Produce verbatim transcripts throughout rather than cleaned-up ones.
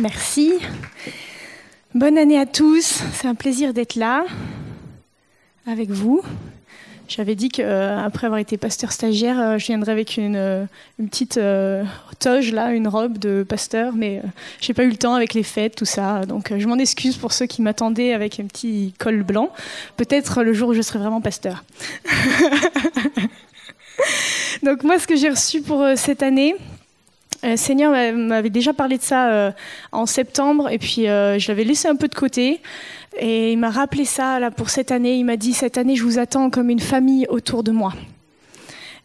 Merci. Bonne année à tous. C'est un plaisir d'être là avec vous. J'avais dit qu'après avoir été pasteur stagiaire, je viendrais avec une, une petite euh, toge, là, une robe de pasteur, mais euh, je n'ai pas eu le temps avec les fêtes, tout ça. Donc euh, je m'en excuse pour ceux qui m'attendaient avec un petit col blanc. Peut-être le jour où je serai vraiment pasteur. Donc moi, ce que j'ai reçu pour euh, cette année... Le Seigneur m'avait déjà parlé de ça euh, en septembre, et puis euh, je l'avais laissé un peu de côté. Et il m'a rappelé ça là, pour cette année. Il m'a dit « Cette année, je vous attends comme une famille autour de moi ».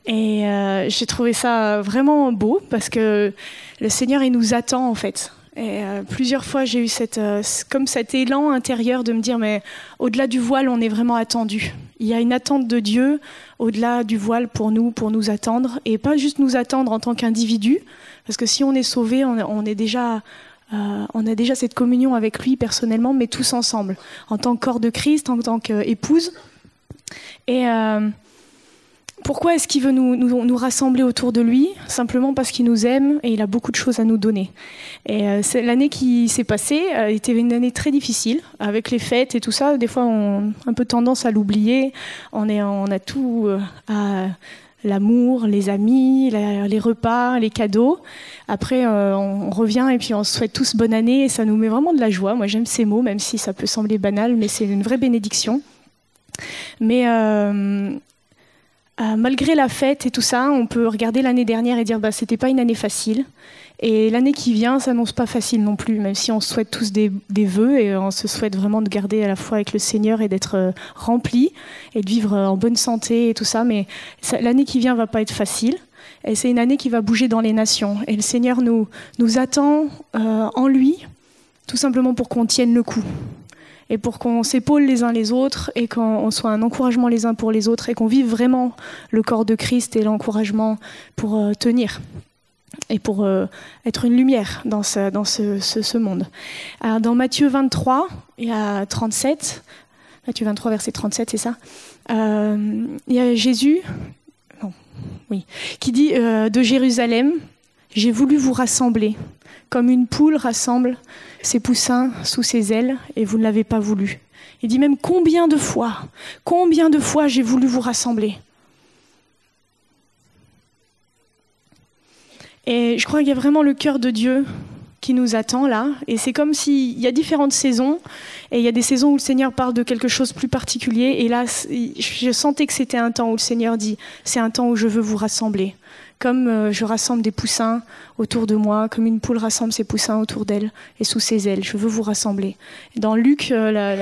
Et euh, j'ai trouvé ça vraiment beau, parce que le Seigneur, il nous attend en fait. Et euh, plusieurs fois, j'ai eu cette, euh, comme cet élan intérieur de me dire « Mais au-delà du voile, on est vraiment attendu ». Il y a une attente de Dieu au-delà du voile pour nous, pour nous attendre. Et pas juste nous attendre en tant qu'individus, parce que si on est sauvé, on, on, est déjà, euh, on a déjà cette communion avec lui personnellement, mais tous ensemble, en tant que corps de Christ, en tant qu'épouse. Et euh, pourquoi est-ce qu'il veut nous, nous, nous rassembler autour de lui ? Simplement parce qu'il nous aime et il a beaucoup de choses à nous donner. Et euh, c'est, l'année qui s'est passée euh, était une année très difficile, avec les fêtes et tout ça. Des fois, on a un peu tendance à l'oublier. On, est, on a tout euh, à... L'amour, les amis, la, les repas, les cadeaux. Après, euh, on, on revient et puis on se souhaite tous bonne année et ça nous met vraiment de la joie. Moi, j'aime ces mots, même si ça peut sembler banal, mais c'est une vraie bénédiction. Mais euh, euh, malgré la fête et tout ça, on peut regarder l'année dernière et dire bah, c'était pas une année facile. Et l'année qui vient s'annonce pas facile non plus, même si on se souhaite tous des, des vœux et on se souhaite vraiment de garder à la fois avec le Seigneur et d'être rempli et de vivre en bonne santé et tout ça. Mais ça, l'année qui vient va pas être facile et c'est une année qui va bouger dans les nations. Et le Seigneur nous, nous attend euh, en lui, tout simplement pour qu'on tienne le coup. Et pour qu'on s'épaule les uns les autres et qu'on soit un encouragement les uns pour les autres et qu'on vive vraiment le corps de Christ et l'encouragement pour euh, tenir. Et pour euh, être une lumière dans, ce, dans ce, ce, ce monde. Alors, dans Matthieu vingt-trois, il y a trente-sept, Matthieu vingt-trois, verset trente-sept, c'est ça. Euh, il y a Jésus non, oui, qui dit euh, de Jérusalem, « J'ai voulu vous rassembler, comme une poule rassemble ses poussins sous ses ailes, et vous ne l'avez pas voulu. » Il dit même « Combien de fois, combien de fois j'ai voulu vous rassembler ?» Et je crois qu'il y a vraiment le cœur de Dieu qui nous attend là. Et c'est comme s'il y a différentes saisons. Et il y a des saisons où le Seigneur parle de quelque chose de plus particulier. Et là, je sentais que c'était un temps où le Seigneur dit « C'est un temps où je veux vous rassembler. Comme je rassemble des poussins autour de moi, comme une poule rassemble ses poussins autour d'elle et sous ses ailes. Je veux vous rassembler. » Dans Luc, la, la,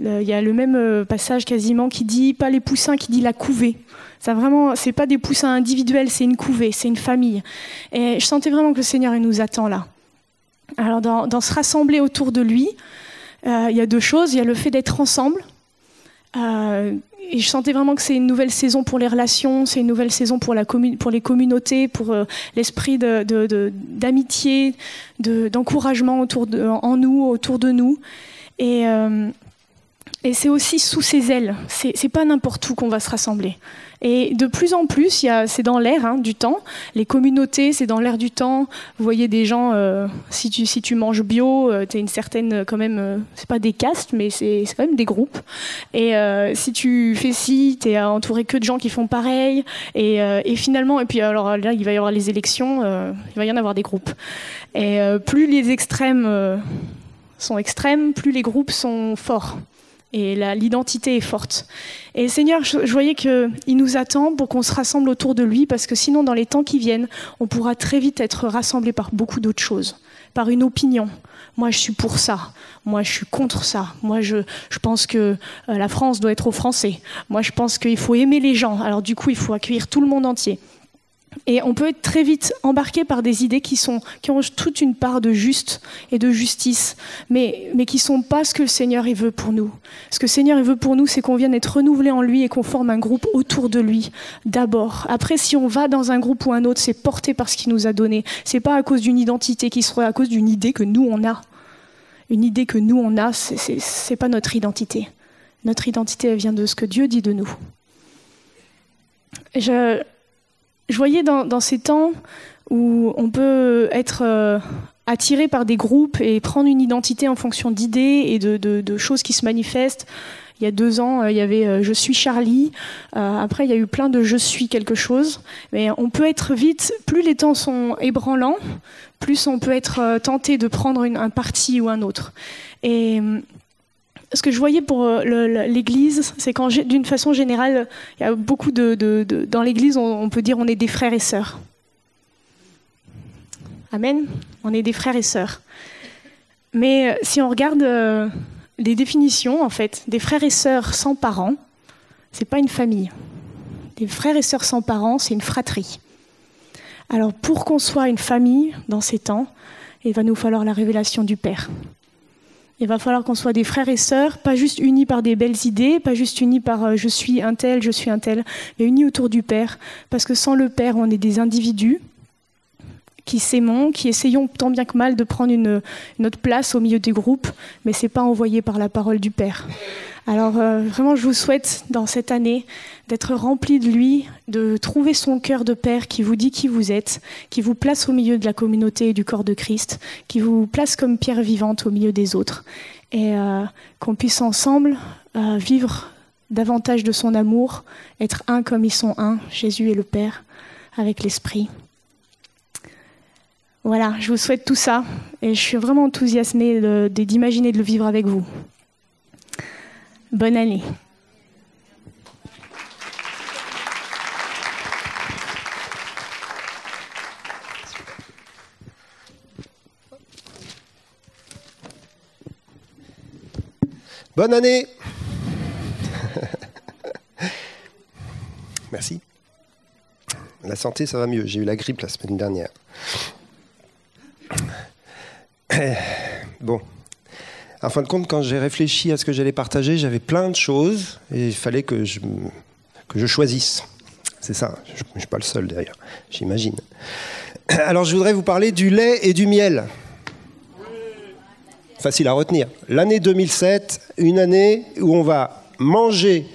la, il y a le même passage quasiment qui dit « Pas les poussins, qui dit la couvée. » Ça vraiment, c'est pas des poussins individuels, c'est une couvée, c'est une famille. Et je sentais vraiment que le Seigneur il nous attend là. Alors dans, dans se rassembler autour de lui, euh, il y a deux choses. Il y a le fait d'être ensemble. Euh, et je sentais vraiment que c'est une nouvelle saison pour les relations, c'est une nouvelle saison pour, la commun- pour les communautés, pour euh, l'esprit de, de, de, d'amitié, de, d'encouragement autour de, en nous, autour de nous. Et, euh, et c'est aussi sous ses ailes. C'est, c'est pas n'importe où qu'on va se rassembler. Et de plus en plus, il y a, c'est dans l'air hein, du temps. Les communautés, c'est dans l'air du temps. Vous voyez des gens, euh, si, tu, si tu manges bio, euh, tu as une certaine, quand même, euh, c'est pas des castes, mais c'est, c'est quand même des groupes. Et euh, si tu fais ci, tu es entouré que de gens qui font pareil. Et, euh, et finalement, et puis alors là, il va y avoir les élections, euh, il va y en avoir des groupes. Et euh, plus les extrêmes euh, sont extrêmes, plus les groupes sont forts. Et là, l'identité est forte. Et Seigneur, je, je voyais qu'il nous attend pour qu'on se rassemble autour de lui, parce que sinon, dans les temps qui viennent, on pourra très vite être rassemblés par beaucoup d'autres choses, par une opinion. Moi, je suis pour ça. Moi, je suis contre ça. Moi, je, je pense que euh, la France doit être aux Français. Moi, je pense qu'il faut aimer les gens. Alors du coup, il faut accueillir tout le monde entier. Et on peut être très vite embarqué par des idées qui, sont, qui ont toute une part de juste et de justice, mais, mais qui ne sont pas ce que le Seigneur il veut pour nous. Ce que le Seigneur il veut pour nous, c'est qu'on vienne être renouvelé en lui et qu'on forme un groupe autour de lui, d'abord. Après, si on va dans un groupe ou un autre, c'est porté par ce qu'il nous a donné. Ce n'est pas à cause d'une identité qui serait à cause d'une idée que nous, on a. Une idée que nous, on a, ce n'est pas notre identité. Notre identité, elle vient de ce que Dieu dit de nous. Je... Je voyais dans, dans ces temps où on peut être euh, attiré par des groupes et prendre une identité en fonction d'idées et de, de, de choses qui se manifestent. Il y a deux ans, il y avait « Je suis Charlie ». Après, il y a eu plein de « Je suis quelque chose ». Mais on peut être vite, plus les temps sont ébranlants, plus on peut être tenté de prendre une, un parti ou un autre. Et ce que je voyais pour le, l'Église, c'est quand, d'une façon générale, il y a beaucoup de, de, de dans l'Église, on, on peut dire on est des frères et sœurs. Amen. On est des frères et sœurs. Mais si on regarde euh, les définitions, en fait, des frères et sœurs sans parents, c'est pas une famille. Des frères et sœurs sans parents, c'est une fratrie. Alors, pour qu'on soit une famille dans ces temps, il va nous falloir la révélation du Père. Il va falloir qu'on soit des frères et sœurs, pas juste unis par des belles idées, pas juste unis par euh, je suis un tel, je suis un tel, mais unis autour du Père. Parce que sans le Père, on est des individus qui s'aimons, qui essayons tant bien que mal de prendre une, notre place au milieu des groupes, mais ce n'est pas envoyé par la parole du Père. Alors euh, vraiment, je vous souhaite, dans cette année, d'être rempli de lui, de trouver son cœur de Père qui vous dit qui vous êtes, qui vous place au milieu de la communauté et du corps de Christ, qui vous place comme pierre vivante au milieu des autres, et euh, qu'on puisse ensemble euh, vivre davantage de son amour, être un comme ils sont un, Jésus et le Père, avec l'Esprit. Voilà, je vous souhaite tout ça et je suis vraiment enthousiasmée de, de, d'imaginer de le vivre avec vous. Bonne année. Bonne année. Merci. La santé, ça va mieux. J'ai eu la grippe la semaine dernière. Bon, en fin de compte, quand j'ai réfléchi à ce que j'allais partager, j'avais plein de choses et il fallait que je, que je choisisse. C'est ça, je ne suis pas le seul d'ailleurs, j'imagine. Alors je voudrais vous parler du lait et du miel. Facile à retenir. L'année deux mille sept, une année où on va manger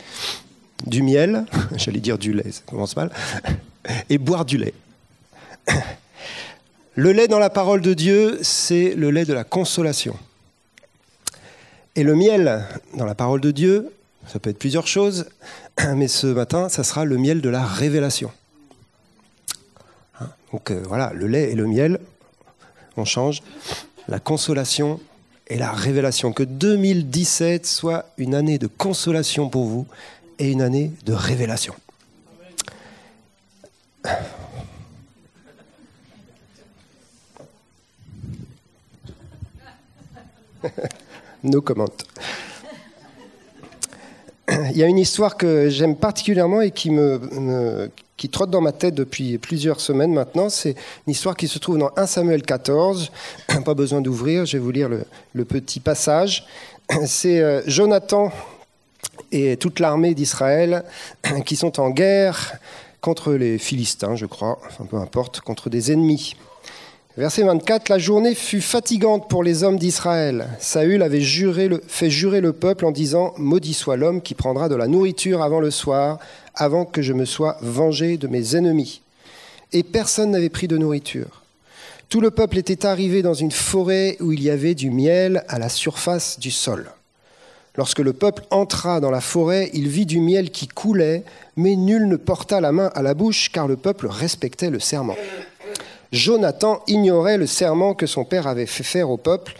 du miel, j'allais dire du lait, ça commence mal, et boire du lait. Le lait dans la parole de Dieu, c'est le lait de la consolation. Et le miel dans la parole de Dieu, ça peut être plusieurs choses, mais ce matin, ça sera le miel de la révélation. Donc euh, voilà, le lait et le miel, on change. La consolation et la révélation. Que deux mille dix-sept soit une année de consolation pour vous et une année de révélation. No comment. Il y a une histoire que j'aime particulièrement et qui me, me qui trotte dans ma tête depuis plusieurs semaines maintenant. C'est une histoire qui se trouve dans premier Samuel quatorze. Pas besoin d'ouvrir, je vais vous lire le, le petit passage. C'est Jonathan et toute l'armée d'Israël qui sont en guerre contre les Philistins, je crois, enfin peu importe, contre des ennemis. Verset vingt-quatre, « La journée fut fatigante pour les hommes d'Israël. Saül avait juré le, fait jurer le peuple en disant « Maudit soit l'homme qui prendra de la nourriture avant le soir, avant que je me sois vengé de mes ennemis. » Et personne n'avait pris de nourriture. Tout le peuple était arrivé dans une forêt où il y avait du miel à la surface du sol. Lorsque le peuple entra dans la forêt, il vit du miel qui coulait, mais nul ne porta la main à la bouche, car le peuple respectait le serment. » Jonathan ignorait le serment que son père avait fait faire au peuple.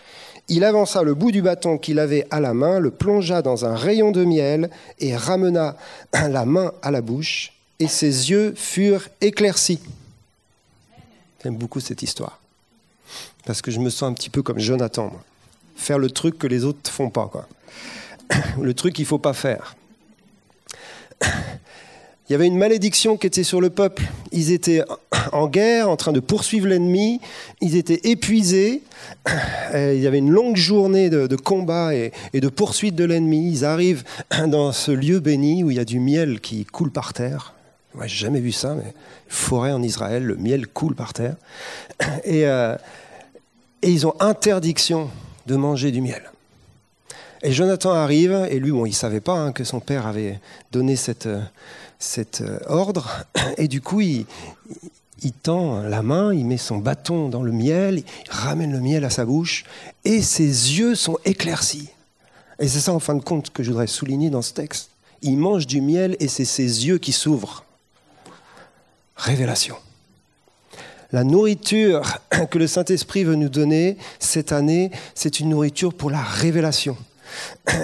Il avança le bout du bâton qu'il avait à la main, le plongea dans un rayon de miel et ramena la main à la bouche, et ses yeux furent éclaircis. J'aime beaucoup cette histoire, parce que je me sens un petit peu comme Jonathan, moi. Faire le truc que les autres ne font pas, quoi. Le truc qu'il ne faut pas faire. Il y avait une malédiction qui était sur le peuple. Ils étaient en guerre, en train de poursuivre l'ennemi. Ils étaient épuisés. Il y avait une longue journée de, de combat et, et de poursuite de l'ennemi. Ils arrivent dans ce lieu béni où il y a du miel qui coule par terre. Moi, j'ai jamais vu ça, mais forêt en Israël, le miel coule par terre. Et, euh, et ils ont interdiction de manger du miel. Et Jonathan arrive, et lui, bon, il ne savait pas hein, que son père avait donné cette... Euh, cet ordre, et du coup, il, il tend la main, il met son bâton dans le miel, il ramène le miel à sa bouche et ses yeux sont éclaircis. Et c'est ça en fin de compte que je voudrais souligner dans ce texte. Il mange du miel et c'est ses yeux qui s'ouvrent. Révélation. La nourriture que le Saint-Esprit veut nous donner cette année, c'est une nourriture pour la révélation.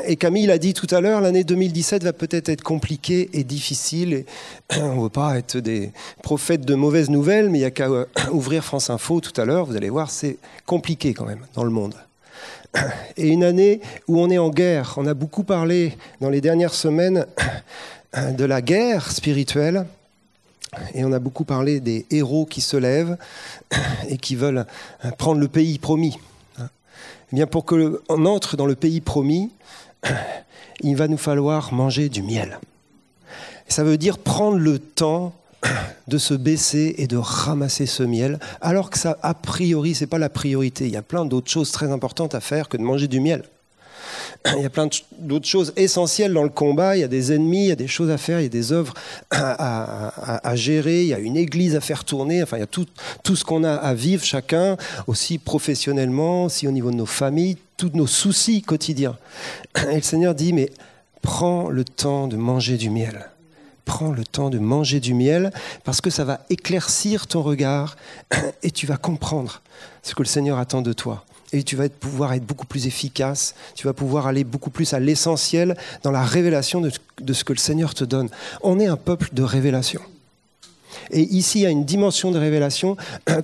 Et Camille l'a dit tout à l'heure, l'année deux mille dix-sept va peut-être être compliquée et difficile. Et on ne veut pas être des prophètes de mauvaises nouvelles, mais il n'y a qu'à ouvrir France Info tout à l'heure. Vous allez voir, c'est compliqué quand même dans le monde. Et une année où on est en guerre. On a beaucoup parlé dans les dernières semaines de la guerre spirituelle. Et on a beaucoup parlé des héros qui se lèvent et qui veulent prendre le pays promis. Eh bien, pour qu'on entre dans le pays promis, il va nous falloir manger du miel. Ça veut dire prendre le temps de se baisser et de ramasser ce miel, alors que ça, a priori, ce n'est pas la priorité. Il y a plein d'autres choses très importantes à faire que de manger du miel. Il y a plein d'autres choses essentielles dans le combat. Il y a des ennemis, il y a des choses à faire, il y a des œuvres à, à, à, à gérer, il y a une église à faire tourner. Enfin, il y a tout, tout ce qu'on a à vivre chacun, aussi professionnellement, aussi au niveau de nos familles, tous nos soucis quotidiens. Et le Seigneur dit, mais prends le temps de manger du miel. Prends le temps de manger du miel parce que ça va éclaircir ton regard et tu vas comprendre ce que le Seigneur attend de toi. Et tu vas être, pouvoir être beaucoup plus efficace, tu vas pouvoir aller beaucoup plus à l'essentiel dans la révélation de, de ce que le Seigneur te donne. On est un peuple de révélation. Et ici, il y a une dimension de révélation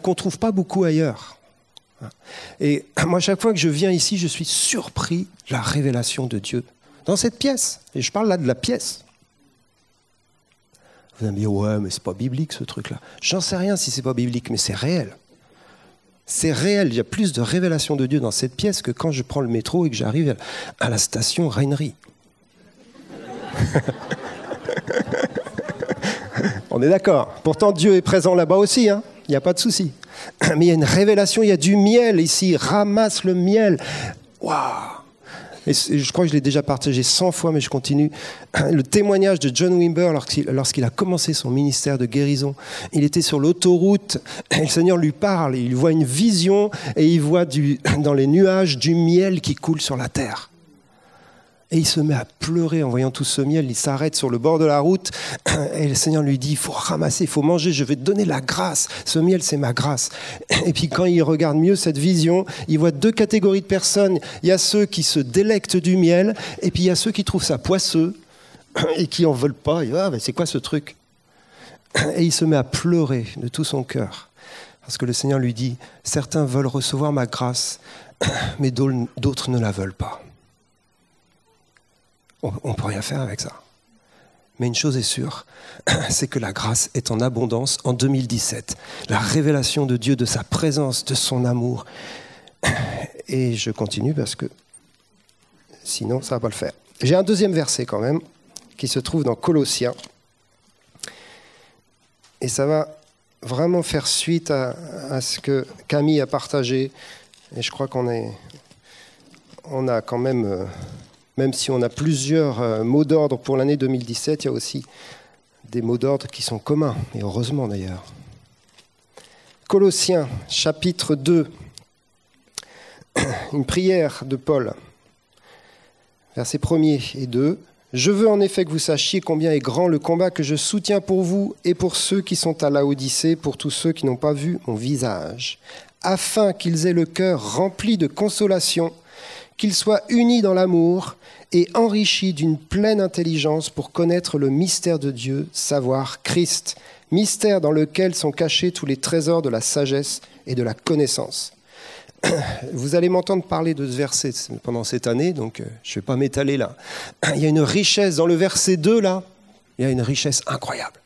qu'on ne trouve pas beaucoup ailleurs. Et moi, chaque fois que je viens ici, je suis surpris de la révélation de Dieu. Dans cette pièce, et je parle là de la pièce. Vous allez me dire, ouais, mais ce n'est pas biblique ce truc-là. J'en sais rien si ce n'est pas biblique, mais c'est réel. C'est réel, il y a plus de révélation de Dieu dans cette pièce que quand je prends le métro et que j'arrive à la station Reinerie. On est d'accord. Pourtant, Dieu est présent là-bas aussi, hein. Il n'y a pas de souci. Mais il y a une révélation, il y a du miel ici. Ramasse le miel. Waouh! Et je crois que je l'ai déjà partagé cent fois, mais je continue. Le témoignage de John Wimber lorsqu'il a commencé son ministère de guérison. Il était sur l'autoroute, et le Seigneur lui parle, il voit une vision, et il voit du, dans les nuages du miel qui coule sur la terre. Et il se met à pleurer en voyant tout ce miel, il s'arrête sur le bord de la route, et le Seigneur lui dit, il faut ramasser, il faut manger, je vais te donner la grâce, ce miel c'est ma grâce. Et puis quand il regarde mieux cette vision, il voit deux catégories de personnes, il y a ceux qui se délectent du miel, et puis il y a ceux qui trouvent ça poisseux, et qui n'en veulent pas, et ah, mais c'est quoi ce truc? Et il se met à pleurer de tout son cœur, parce que le Seigneur lui dit, certains veulent recevoir ma grâce, mais d'autres ne la veulent pas. On ne peut rien faire avec ça. Mais une chose est sûre, c'est que la grâce est en abondance en deux mille dix-sept. La révélation de Dieu, de sa présence, de son amour. Et je continue parce que sinon, ça ne va pas le faire. J'ai un deuxième verset quand même, qui se trouve dans Colossiens. Et ça va vraiment faire suite à, à ce que Camille a partagé. Et je crois qu'on est, on a quand même... Euh, Même si on a plusieurs mots d'ordre pour l'année deux mille dix-sept, il y a aussi des mots d'ordre qui sont communs, et heureusement d'ailleurs. Colossiens, chapitre deux, une prière de Paul, versets premier et deux. « Je veux en effet que vous sachiez combien est grand le combat que je soutiens pour vous et pour ceux qui sont à Laodicée, pour tous ceux qui n'ont pas vu mon visage, afin qu'ils aient le cœur rempli de consolation, qu'ils soient unis dans l'amour et enrichis d'une pleine intelligence pour connaître le mystère de Dieu, savoir Christ, mystère dans lequel sont cachés tous les trésors de la sagesse et de la connaissance. » Vous allez m'entendre parler de ce verset pendant cette année, donc je ne vais pas m'étaler là. Il y a une richesse dans le verset deux, là, il y a une richesse incroyable.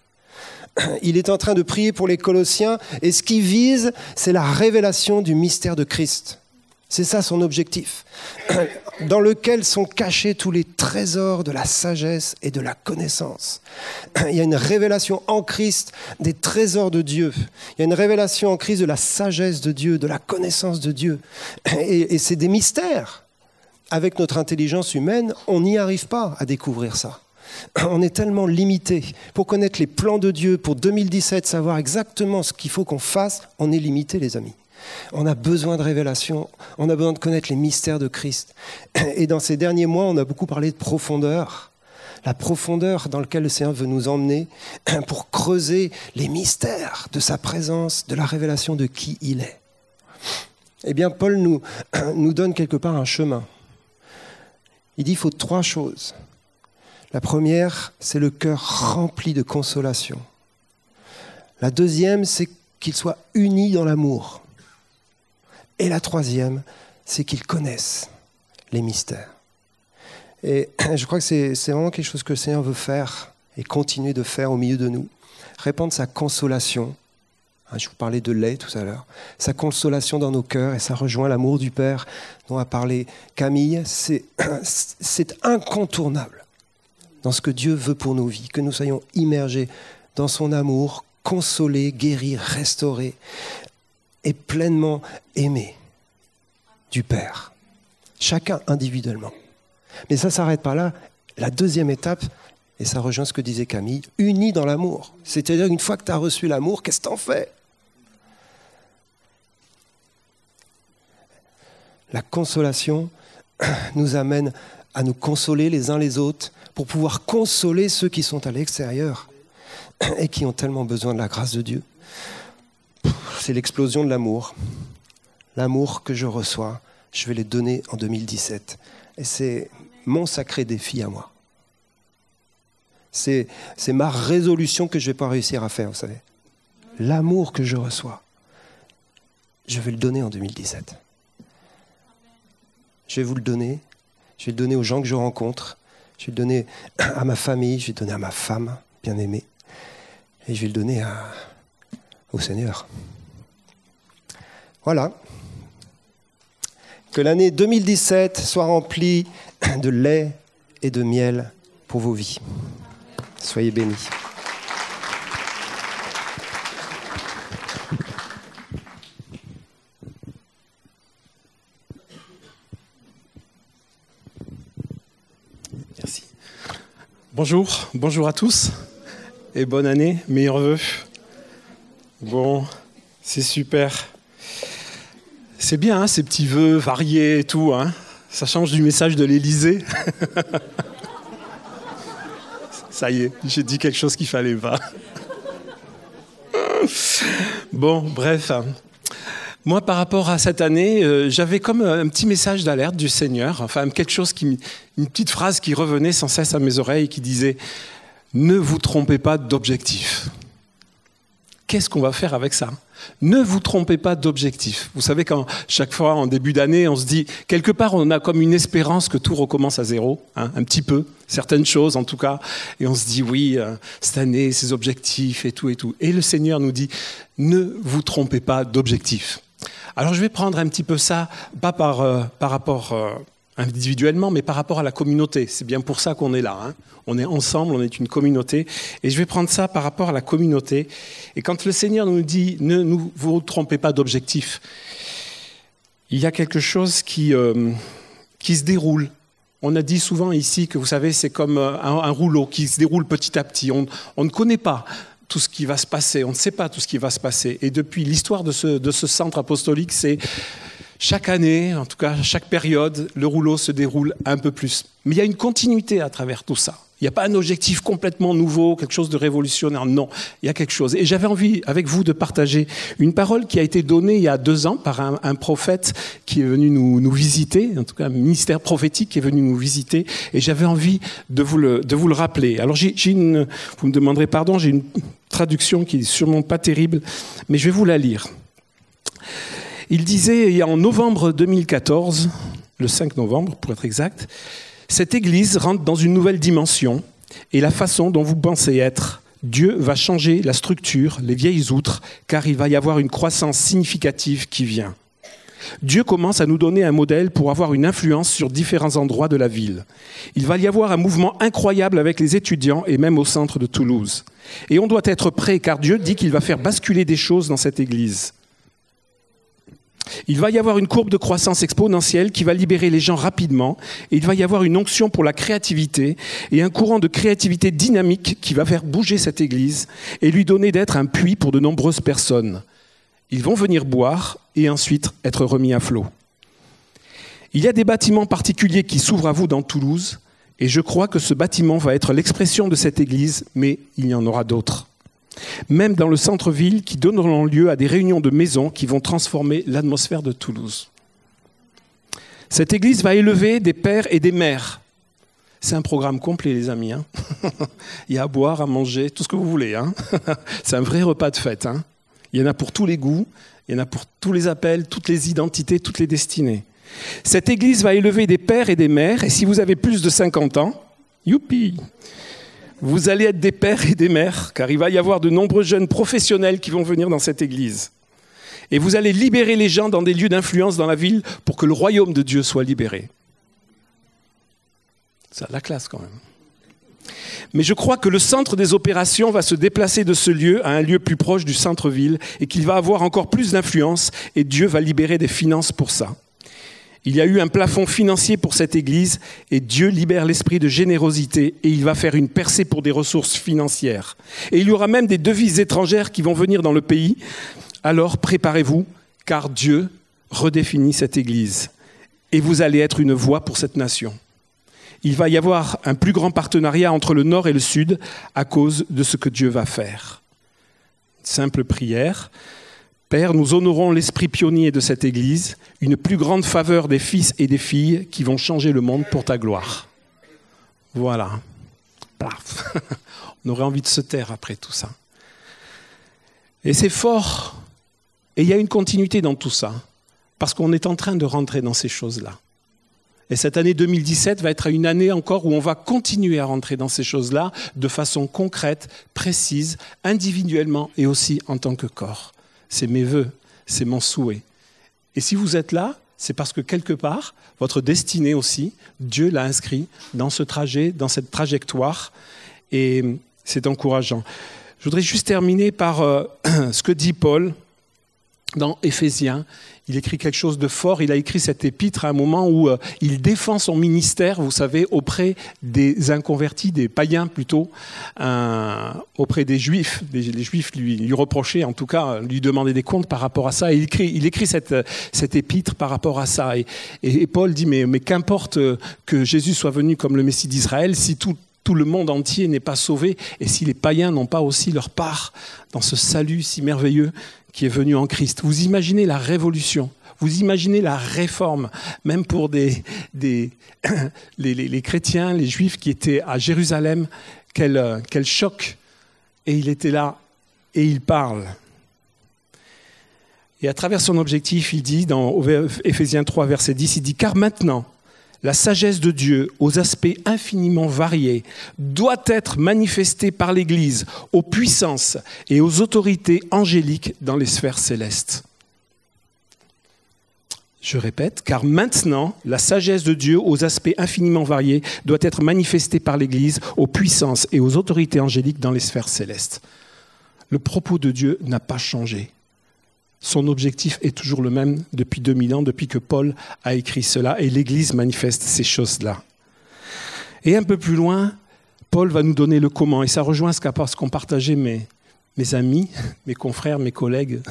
Il est en train de prier pour les Colossiens et ce qu'il vise, c'est la révélation du mystère de Christ. C'est ça son objectif, dans lequel sont cachés tous les trésors de la sagesse et de la connaissance. Il y a une révélation en Christ des trésors de Dieu. Il y a une révélation en Christ de la sagesse de Dieu, de la connaissance de Dieu. Et, et c'est des mystères. Avec notre intelligence humaine, on n'y arrive pas à découvrir ça. On est tellement limité. Pour connaître les plans de Dieu, pour deux mille dix-sept, savoir exactement ce qu'il faut qu'on fasse, on est limité, les amis. On a besoin de révélation, on a besoin de connaître les mystères de Christ. Et dans ces derniers mois, on a beaucoup parlé de profondeur, la profondeur dans laquelle le Seigneur veut nous emmener pour creuser les mystères de sa présence, de la révélation de qui il est. Eh bien, Paul nous, nous donne quelque part un chemin. Il dit qu'il faut trois choses. La première, c'est le cœur rempli de consolation. La deuxième, c'est qu'il soit uni dans l'amour. Et la troisième, c'est qu'ils connaissent les mystères. Et je crois que c'est, c'est vraiment quelque chose que le Seigneur veut faire et continuer de faire au milieu de nous. Répandre sa consolation. Je vous parlais de lait tout à l'heure. Sa consolation dans nos cœurs, et ça rejoint l'amour du Père dont a parlé Camille. C'est, c'est incontournable dans ce que Dieu veut pour nos vies, que nous soyons immergés dans son amour, consolés, guéris, restaurés et pleinement aimés du Père, chacun individuellement. Mais ça ne s'arrête pas là. La deuxième étape, et ça rejoint ce que disait Camille, unis dans l'amour. C'est-à-dire, une fois que tu as reçu l'amour, qu'est-ce que tu en fais ? La consolation nous amène à nous consoler les uns les autres pour pouvoir consoler ceux qui sont à l'extérieur et qui ont tellement besoin de la grâce de Dieu. C'est l'explosion de l'amour. L'amour que je reçois, je vais le donner en deux mille dix-sept. Et c'est mon sacré défi à moi. C'est, c'est ma résolution que je ne vais pas réussir à faire, vous savez. L'amour que je reçois, je vais le donner en deux mille dix-sept. Je vais vous le donner. Je vais le donner aux gens que je rencontre. Je vais le donner à ma famille. Je vais le donner à ma femme, bien-aimée. Et je vais le donner à... au Seigneur. Voilà. Que l'année deux mille dix-sept soit remplie de lait et de miel pour vos vies. Soyez bénis. Merci. Bonjour, bonjour à tous et bonne année, meilleurs vœux. Bon, c'est super. C'est bien, hein, ces petits vœux variés et tout. Hein. Ça change du message de l'Élysée. Ça y est, j'ai dit quelque chose qu'il fallait pas. Bon, bref. Moi, par rapport à cette année, euh, j'avais comme un petit message d'alerte du Seigneur. Enfin, quelque chose qui, une petite phrase qui revenait sans cesse à mes oreilles qui disait « Ne vous trompez pas d'objectif ». Qu'est-ce qu'on va faire avec ça ? Ne vous trompez pas d'objectif. Vous savez, quand chaque fois, en début d'année, on se dit, quelque part, on a comme une espérance que tout recommence à zéro, hein, un petit peu, certaines choses en tout cas, et on se dit, oui, euh, cette année, ces objectifs et tout et tout. Et le Seigneur nous dit, ne vous trompez pas d'objectif. Alors, je vais prendre un petit peu ça, pas par, euh, par rapport... Euh, individuellement, mais par rapport à la communauté. C'est bien pour ça qu'on est là. Hein. On est ensemble, on est une communauté. Et je vais prendre ça par rapport à la communauté. Et quand le Seigneur nous dit « Ne nous, vous trompez pas d'objectif », il y a quelque chose qui, euh, qui se déroule. On a dit souvent ici que, vous savez, c'est comme un, un rouleau qui se déroule petit à petit. On, on ne connaît pas tout ce qui va se passer. On ne sait pas tout ce qui va se passer. Et depuis, l'histoire de ce, de ce centre apostolique, c'est... Chaque année, en tout cas, chaque période, le rouleau se déroule un peu plus. Mais il y a une continuité à travers tout ça. Il n'y a pas un objectif complètement nouveau, quelque chose de révolutionnaire. Non, il y a quelque chose. Et j'avais envie, avec vous, de partager une parole qui a été donnée il y a deux ans par un, un prophète qui est venu nous, nous visiter, en tout cas un ministère prophétique qui est venu nous visiter. Et j'avais envie de vous le, de vous le rappeler. Alors, j'ai, j'ai une, vous me demanderez pardon, j'ai une traduction qui n'est sûrement pas terrible, mais je vais vous la lire. Il disait, il y a en novembre deux mille quatorze, le cinq novembre pour être exact, « Cette église rentre dans une nouvelle dimension et la façon dont vous pensez être, Dieu va changer la structure, les vieilles outres, car il va y avoir une croissance significative qui vient. Dieu commence à nous donner un modèle pour avoir une influence sur différents endroits de la ville. Il va y avoir un mouvement incroyable avec les étudiants et même au centre de Toulouse. Et on doit être prêt, car Dieu dit qu'il va faire basculer des choses dans cette église. » Il va y avoir une courbe de croissance exponentielle qui va libérer les gens rapidement, et il va y avoir une onction pour la créativité et un courant de créativité dynamique qui va faire bouger cette église et lui donner d'être un puits pour de nombreuses personnes. Ils vont venir boire et ensuite être remis à flot. Il y a des bâtiments particuliers qui s'ouvrent à vous dans Toulouse, et je crois que ce bâtiment va être l'expression de cette église, mais il y en aura d'autres. Même dans le centre-ville, qui donneront lieu à des réunions de maisons qui vont transformer l'atmosphère de Toulouse. Cette église va élever des pères et des mères. C'est un programme complet, les amis. Hein. Il y a à boire, à manger, tout ce que vous voulez. Hein. C'est un vrai repas de fête. Hein. Il y en a pour tous les goûts, il y en a pour tous les appels, toutes les identités, toutes les destinées. Cette église va élever des pères et des mères, et si vous avez plus de cinquante ans, youpi! Vous allez être des pères et des mères, car il va y avoir de nombreux jeunes professionnels qui vont venir dans cette église. Et vous allez libérer les gens dans des lieux d'influence dans la ville pour que le royaume de Dieu soit libéré. Ça a la classe quand même. Mais je crois que le centre des opérations va se déplacer de ce lieu à un lieu plus proche du centre-ville et qu'il va avoir encore plus d'influence et Dieu va libérer des finances pour ça. Il y a eu un plafond financier pour cette église et Dieu libère l'esprit de générosité et il va faire une percée pour des ressources financières. Et il y aura même des devises étrangères qui vont venir dans le pays. Alors préparez-vous, car Dieu redéfinit cette église et vous allez être une voix pour cette nation. Il va y avoir un plus grand partenariat entre le nord et le sud à cause de ce que Dieu va faire. Simple prière. Père, nous honorons l'esprit pionnier de cette Église, une plus grande faveur des fils et des filles qui vont changer le monde pour ta gloire. Voilà. Plaf. On aurait envie de se taire après tout ça. Et c'est fort. Et il y a une continuité dans tout ça, parce qu'on est en train de rentrer dans ces choses-là. Et cette année deux mille dix-sept va être une année encore où on va continuer à rentrer dans ces choses-là de façon concrète, précise, individuellement et aussi en tant que corps. C'est mes vœux, c'est mon souhait. Et si vous êtes là, c'est parce que quelque part, votre destinée aussi, Dieu l'a inscrit dans ce trajet, dans cette trajectoire. Et c'est encourageant. Je voudrais juste terminer par euh, ce que dit Paul dans Éphésiens. Il écrit quelque chose de fort. Il a écrit cette épître à un moment où euh, il défend son ministère, vous savez, auprès des inconvertis, des païens plutôt, euh, auprès des juifs. Les, les juifs lui, lui reprochaient, en tout cas, lui demandaient des comptes par rapport à ça. Et il écrit, il écrit cette, cette épître par rapport à ça. Et, et, et Paul dit, mais, mais qu'importe que Jésus soit venu comme le Messie d'Israël, si tout... Tout le monde entier n'est pas sauvé, et si les païens n'ont pas aussi leur part dans ce salut si merveilleux qui est venu en Christ. Vous imaginez la révolution, vous imaginez la réforme, même pour des, des, les, les, les chrétiens, les juifs qui étaient à Jérusalem, quel, quel choc. Et il était là, et il parle. Et à travers son objectif, il dit, dans Éphésiens trois, verset dix, il dit « Car maintenant, la sagesse de Dieu, aux aspects infiniment variés, doit être manifestée par l'Église aux puissances et aux autorités angéliques dans les sphères célestes. » Je répète, car maintenant, la sagesse de Dieu, aux aspects infiniment variés, doit être manifestée par l'Église aux puissances et aux autorités angéliques dans les sphères célestes. Le propos de Dieu n'a pas changé. Son objectif est toujours le même depuis deux mille ans, depuis que Paul a écrit cela, et l'Église manifeste ces choses-là. Et un peu plus loin, Paul va nous donner le comment, et ça rejoint ce qu'ont partagé mes, mes amis, mes confrères, mes collègues.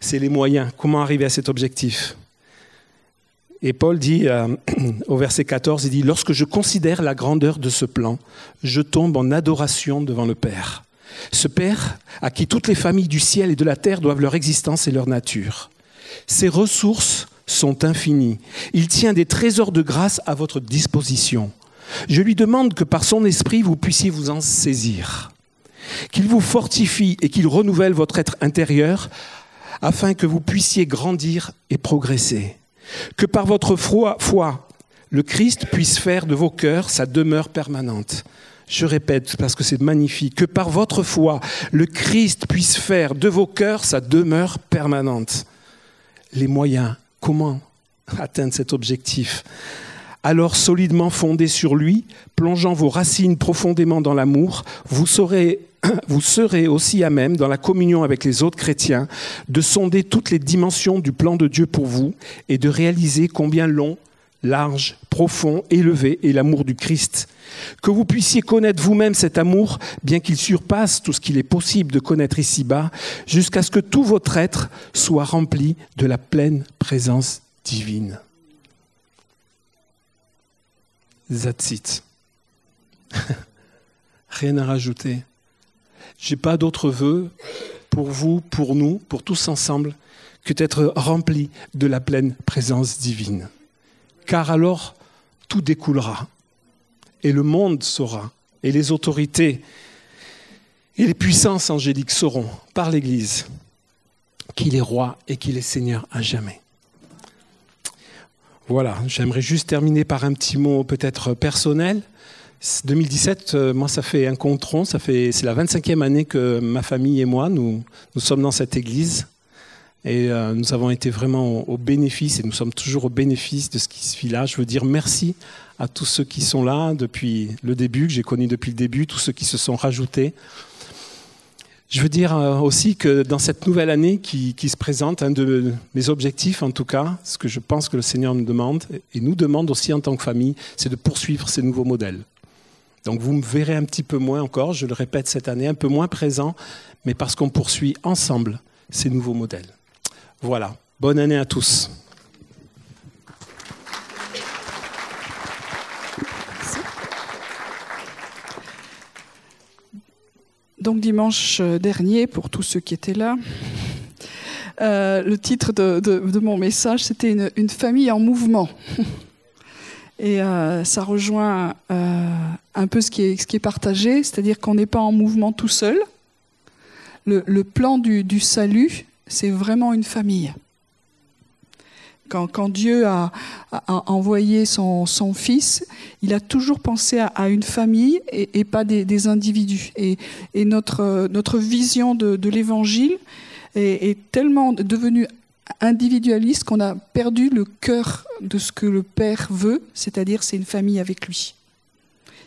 C'est les moyens, comment arriver à cet objectif ? Et Paul dit, euh, au verset quatorze, il dit « Lorsque je considère la grandeur de ce plan, je tombe en adoration devant le Père. » Ce Père à qui toutes les familles du ciel et de la terre doivent leur existence et leur nature. Ses ressources sont infinies. Il tient des trésors de grâce à votre disposition. Je lui demande que par son esprit vous puissiez vous en saisir, qu'il vous fortifie et qu'il renouvelle votre être intérieur afin que vous puissiez grandir et progresser. Que par votre foi, le Christ puisse faire de vos cœurs sa demeure permanente. Je répète, parce que c'est magnifique, que par votre foi, le Christ puisse faire de vos cœurs sa demeure permanente. Les moyens, comment atteindre cet objectif ? Alors solidement fondés sur lui, plongeant vos racines profondément dans l'amour, vous serez vous serez aussi à même, dans la communion avec les autres chrétiens, de sonder toutes les dimensions du plan de Dieu pour vous et de réaliser combien long, large, profond, élevé est l'amour du Christ. Que vous puissiez connaître vous-même cet amour, bien qu'il surpasse tout ce qu'il est possible de connaître ici-bas, jusqu'à ce que tout votre être soit rempli de la pleine présence divine. That's it. Rien à rajouter. J'ai pas d'autre vœu pour vous, pour nous, pour tous ensemble, que d'être remplis de la pleine présence divine. Car alors, tout découlera. Et le monde saura. Et les autorités et les puissances angéliques sauront, par l'Église, qu'il est roi et qu'il est Seigneur à jamais. Voilà, j'aimerais juste terminer par un petit mot peut-être personnel. deux mille dix-sept, moi, ça fait un compte rond. Ça fait, c'est la vingt-cinquième année que ma famille et moi, nous, nous sommes dans cette Église. Et euh, nous avons été vraiment au, au bénéfice, et nous sommes toujours au bénéfice de ce qui se vit là. Je veux dire merci à tous ceux qui sont là depuis le début, que j'ai connu depuis le début, tous ceux qui se sont rajoutés. Je veux dire euh, aussi que dans cette nouvelle année qui, qui se présente, un de mes objectifs en tout cas, ce que je pense que le Seigneur nous demande, et nous demande aussi en tant que famille, c'est de poursuivre ces nouveaux modèles. Donc vous me verrez un petit peu moins encore, je le répète cette année, un peu moins présent, mais parce qu'on poursuit ensemble ces nouveaux modèles. Voilà, bonne année à tous. Donc dimanche dernier, pour tous ceux qui étaient là, euh, le titre de, de, de mon message, c'était une, une famille en mouvement. Et euh, ça rejoint euh, un peu ce qui est, ce qui est partagé, c'est-à-dire qu'on n'est pas en mouvement tout seul. Le, le plan du, du salut, c'est vraiment une famille. Quand, quand Dieu a, a envoyé son, son Fils, il a toujours pensé à, à une famille et, et pas des, des individus. Et, et notre, notre vision de, de l'Évangile est, est tellement devenue individualiste qu'on a perdu le cœur de ce que le Père veut, c'est-à-dire c'est une famille avec lui.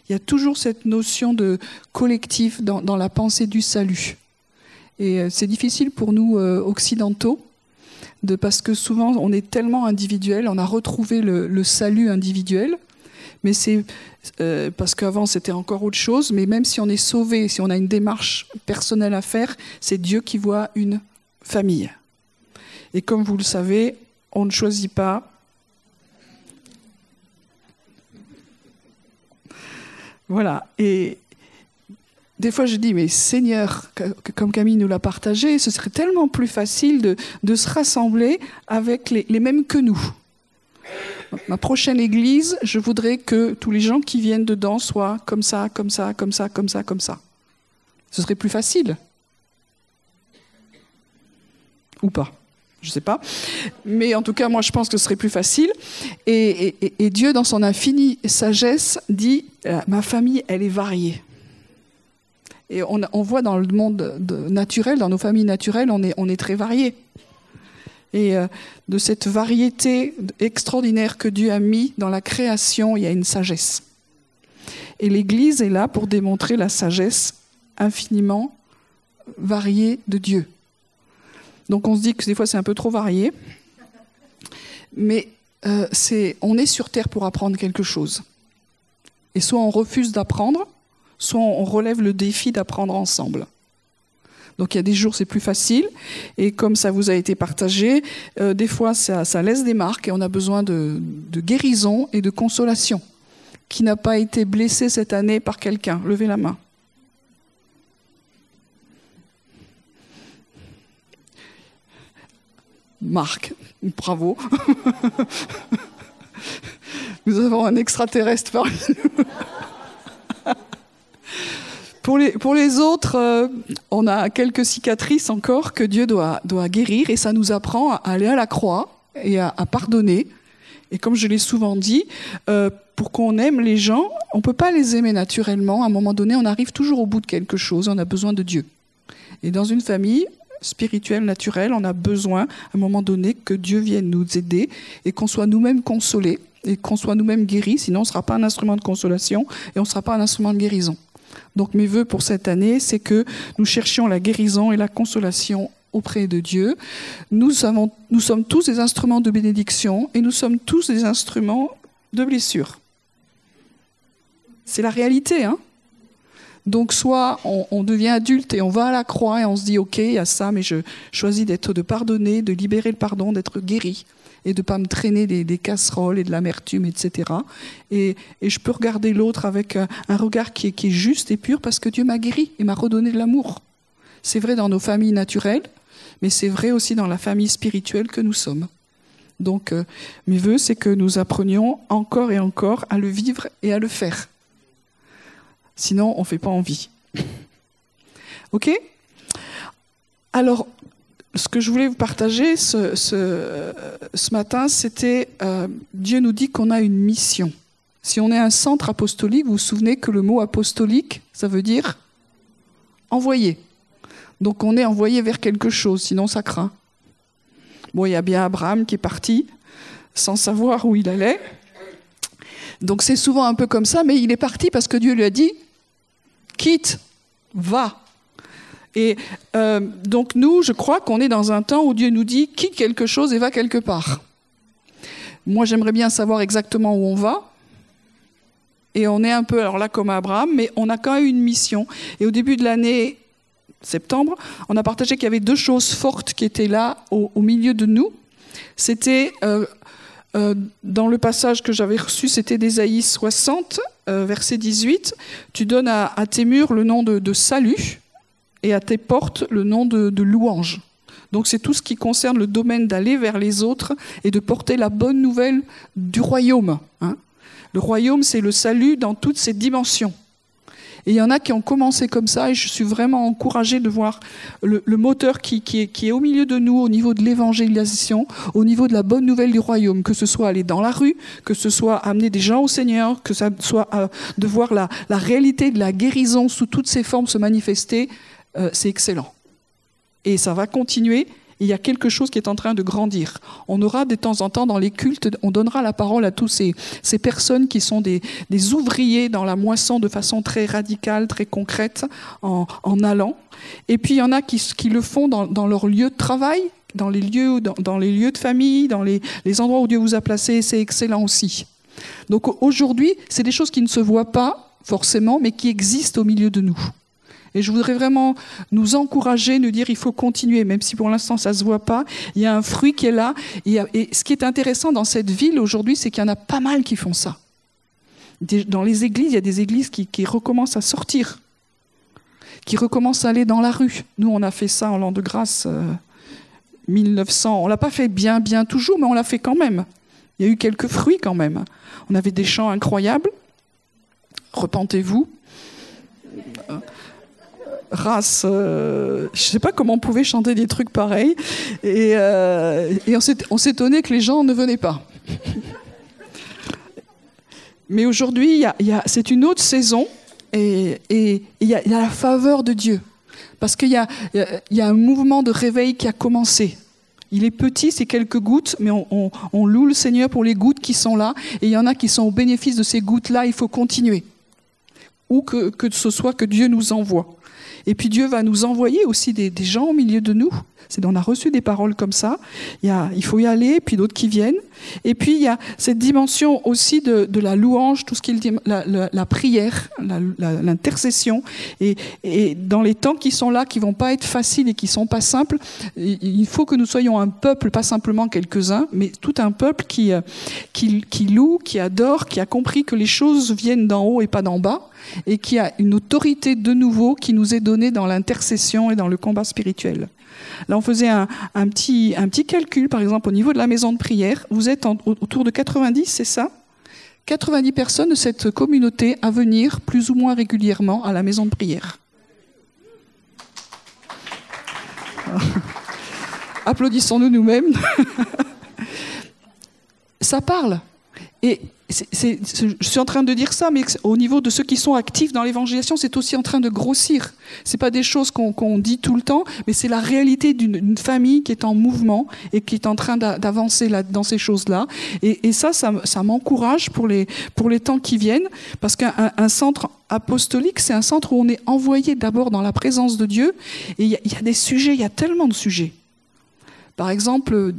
Il y a toujours cette notion de collectif dans, dans la pensée du salut. Et c'est difficile pour nous euh, occidentaux, de, parce que souvent on est tellement individuel, on a retrouvé le, le salut individuel, mais c'est euh, parce qu'avant c'était encore autre chose, mais même si on est sauvé, si on a une démarche personnelle à faire, c'est Dieu qui voit une famille. Et comme vous le savez, on ne choisit pas. Voilà, et... Des fois, je dis, mais Seigneur, comme Camille nous l'a partagé, ce serait tellement plus facile de, de se rassembler avec les, les mêmes que nous. Ma prochaine église, je voudrais que tous les gens qui viennent dedans soient comme ça, comme ça, comme ça, comme ça, comme ça. Ce serait plus facile. Ou pas, je ne sais pas. Mais en tout cas, moi, je pense que ce serait plus facile. Et, et, et Dieu, dans son infinie sagesse, dit, ma famille, elle est variée. Et on, on voit dans le monde de, naturel, dans nos familles naturelles, on est, on est très variés. Et euh, de cette variété extraordinaire que Dieu a mis dans la création, il y a une sagesse. Et l'Église est là pour démontrer la sagesse infiniment variée de Dieu. Donc on se dit que des fois c'est un peu trop varié, mais euh, c'est, on est sur terre pour apprendre quelque chose. Et soit on refuse d'apprendre, soit on relève le défi d'apprendre ensemble. Donc il y a des jours c'est plus facile, et comme ça vous a été partagé, euh, des fois ça, ça laisse des marques, et on a besoin de, de guérison et de consolation. Qui n'a pas été blessé cette année par quelqu'un? Levez la main. Marc, bravo. Nous avons un extraterrestre parmi nous. Pour les, pour les autres, euh, on a quelques cicatrices encore que Dieu doit, doit guérir, et ça nous apprend à aller à la croix et à, à pardonner. Et comme je l'ai souvent dit, euh, pour qu'on aime les gens, on ne peut pas les aimer naturellement. À un moment donné, on arrive toujours au bout de quelque chose, on a besoin de Dieu. Et dans une famille spirituelle, naturelle, on a besoin à un moment donné que Dieu vienne nous aider et qu'on soit nous-mêmes consolés et qu'on soit nous-mêmes guéris, sinon on ne sera pas un instrument de consolation et on ne sera pas un instrument de guérison. Donc mes vœux pour cette année, c'est que nous cherchions la guérison et la consolation auprès de Dieu. Nous, avons, nous sommes tous des instruments de bénédiction et nous sommes tous des instruments de blessure. C'est la réalité, hein ? Donc soit on, on devient adulte et on va à la croix et on se dit « Ok, il y a ça, mais je choisis d'être, de pardonner, de libérer le pardon, d'être guéri et de ne pas me traîner des, des casseroles et de l'amertume, et cetera. Et, et je peux regarder l'autre avec un, un regard qui est, qui est juste et pur parce que Dieu m'a guéri et m'a redonné de l'amour. » C'est vrai dans nos familles naturelles, mais c'est vrai aussi dans la famille spirituelle que nous sommes. Donc euh, mes vœux, c'est que nous apprenions encore et encore à le vivre et à le faire. Sinon, on ne fait pas envie. OK ? Alors, ce que je voulais vous partager ce, ce, ce matin, c'était euh, Dieu nous dit qu'on a une mission. Si on est un centre apostolique, vous vous souvenez que le mot apostolique, ça veut dire envoyé. Donc, on est envoyé vers quelque chose, sinon ça craint. Bon, il y a bien Abraham qui est parti sans savoir où il allait. Donc c'est souvent un peu comme ça, mais il est parti parce que Dieu lui a dit « quitte, va ». Et euh, donc nous, je crois qu'on est dans un temps où Dieu nous dit « quitte quelque chose et va quelque part ». Moi, j'aimerais bien savoir exactement où on va. Et on est un peu, alors là, comme Abraham, mais on a quand même une mission. Et au début de l'année, septembre, on a partagé qu'il y avait deux choses fortes qui étaient là, au, au milieu de nous. C'était... Euh, Euh, dans le passage que j'avais reçu, c'était d'Ésaïe soixante, euh, verset dix-huit. Tu donnes à, à tes murs le nom de, de salut et à tes portes le nom de, de louange. Donc c'est tout ce qui concerne le domaine d'aller vers les autres et de porter la bonne nouvelle du royaume. Hein. Le royaume, c'est le salut dans toutes ses dimensions. Et il y en a qui ont commencé comme ça, et je suis vraiment encouragée de voir le, le moteur qui, qui, est, qui est au milieu de nous, au niveau de l'évangélisation, au niveau de la bonne nouvelle du royaume, que ce soit aller dans la rue, que ce soit amener des gens au Seigneur, que ce soit euh, de voir la, la réalité de la guérison sous toutes ses formes se manifester, euh, c'est excellent. Et ça va continuer. Il y a quelque chose qui est en train de grandir. On aura de temps en temps dans les cultes, on donnera la parole à tous ces, ces personnes qui sont des, des ouvriers dans la moisson de façon très radicale, très concrète, en, en allant. Et puis il y en a qui, qui le font dans, dans leur lieu de travail, dans les lieux, dans, dans les lieux de famille, dans les, les endroits où Dieu vous a placés, c'est excellent aussi. Donc aujourd'hui, c'est des choses qui ne se voient pas forcément, mais qui existent au milieu de nous. Et je voudrais vraiment nous encourager, nous dire il faut continuer, même si pour l'instant ça ne se voit pas. Il y a un fruit qui est là. Et ce qui est intéressant dans cette ville aujourd'hui, c'est qu'il y en a pas mal qui font ça. Dans les églises, il y a des églises qui, qui recommencent à sortir, qui recommencent à aller dans la rue. Nous, on a fait ça en l'an de grâce euh, mille neuf cents. On ne l'a pas fait bien, bien toujours, mais on l'a fait quand même. Il y a eu quelques fruits quand même. On avait des chants incroyables. Repentez-vous. Euh, race, euh, je ne sais pas comment on pouvait chanter des trucs pareils. Et, euh, et on, s'est, on s'étonnait que les gens ne venaient pas. Mais aujourd'hui, y a, y a, c'est une autre saison et il y, y a la faveur de Dieu. Parce qu'il y a, y a, y a un mouvement de réveil qui a commencé. Il est petit, c'est quelques gouttes, mais on, on, on loue le Seigneur pour les gouttes qui sont là. Et il y en a qui sont au bénéfice de ces gouttes-là, il faut continuer. Ou que, que ce soit que Dieu nous envoie. Et puis Dieu va nous envoyer aussi des, des gens au milieu de nous. C'est, on a reçu des paroles comme ça. Il, y a, il faut y aller, puis d'autres qui viennent. Et puis il y a cette dimension aussi de, de la louange, tout ce qui est la, la, la prière, la, la, l'intercession. Et, et dans les temps qui sont là, qui ne vont pas être faciles et qui ne sont pas simples, il faut que nous soyons un peuple, pas simplement quelques-uns, mais tout un peuple qui, qui, qui loue, qui adore, qui a compris que les choses viennent d'en haut et pas d'en bas, et qui a une autorité de nouveau qui nous est donnée dans l'intercession et dans le combat spirituel. Là, on faisait un, un, petit, un petit calcul, par exemple, au niveau de la maison de prière. Vous êtes en, autour de quatre-vingt-dix, c'est ça ? quatre-vingt-dix personnes de cette communauté à venir plus ou moins régulièrement à la maison de prière. Applaudissons-nous nous-mêmes. Ça parle. Et c'est, c'est, c'est, je suis en train de dire ça, mais au niveau de ceux qui sont actifs dans l'évangélisation, c'est aussi en train de grossir. C'est pas des choses qu'on, qu'on dit tout le temps, mais c'est la réalité d'une, d'une famille qui est en mouvement et qui est en train d'avancer là, dans ces choses-là. Et, et ça, ça, ça m'encourage pour les, pour les temps qui viennent, parce qu'un un centre apostolique, c'est un centre où on est envoyé d'abord dans la présence de Dieu. Et il y, y a des sujets, il y a tellement de sujets. Par exemple,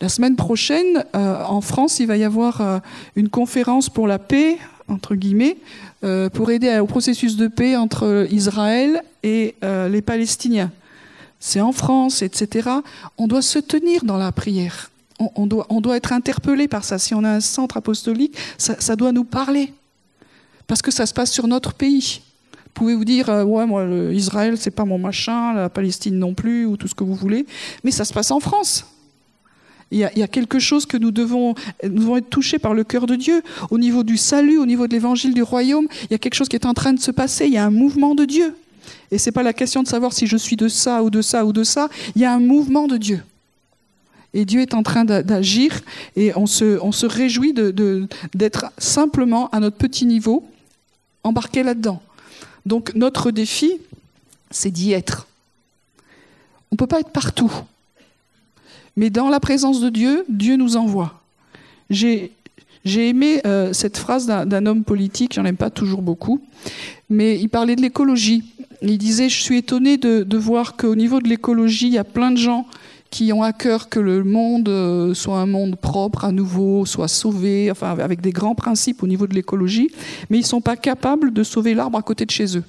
la semaine prochaine, euh, en France, il va y avoir euh, une conférence pour la paix, entre guillemets, euh, pour aider au processus de paix entre Israël et euh, les Palestiniens. C'est en France, et cetera. On doit se tenir dans la prière. On, on doit, on doit être interpellé par ça. Si on a un centre apostolique, ça, ça doit nous parler. Parce que ça se passe sur notre pays. Vous pouvez vous dire, euh, ouais, moi, Israël, c'est pas mon machin, la Palestine non plus, ou tout ce que vous voulez, mais ça se passe en France. Il y a, il y a quelque chose que nous devons, nous devons être touchés par le cœur de Dieu. Au niveau du salut, au niveau de l'évangile du royaume, il y a quelque chose qui est en train de se passer, il y a un mouvement de Dieu. Et c'est pas la question de savoir si je suis de ça, ou de ça, ou de ça, il y a un mouvement de Dieu. Et Dieu est en train d'agir, et on se, on se réjouit de, de, d'être simplement, à notre petit niveau, embarqués là-dedans. Donc notre défi, c'est d'y être. On ne peut pas être partout. Mais dans la présence de Dieu, Dieu nous envoie. J'ai, j'ai aimé euh, cette phrase d'un, d'un homme politique, j'en aime pas toujours beaucoup, mais il parlait de l'écologie. Il disait, je suis étonné de, de voir qu'au niveau de l'écologie, il y a plein de gens qui ont à cœur que le monde soit un monde propre à nouveau, soit sauvé, enfin avec des grands principes au niveau de l'écologie, mais ils ne sont pas capables de sauver l'arbre à côté de chez eux.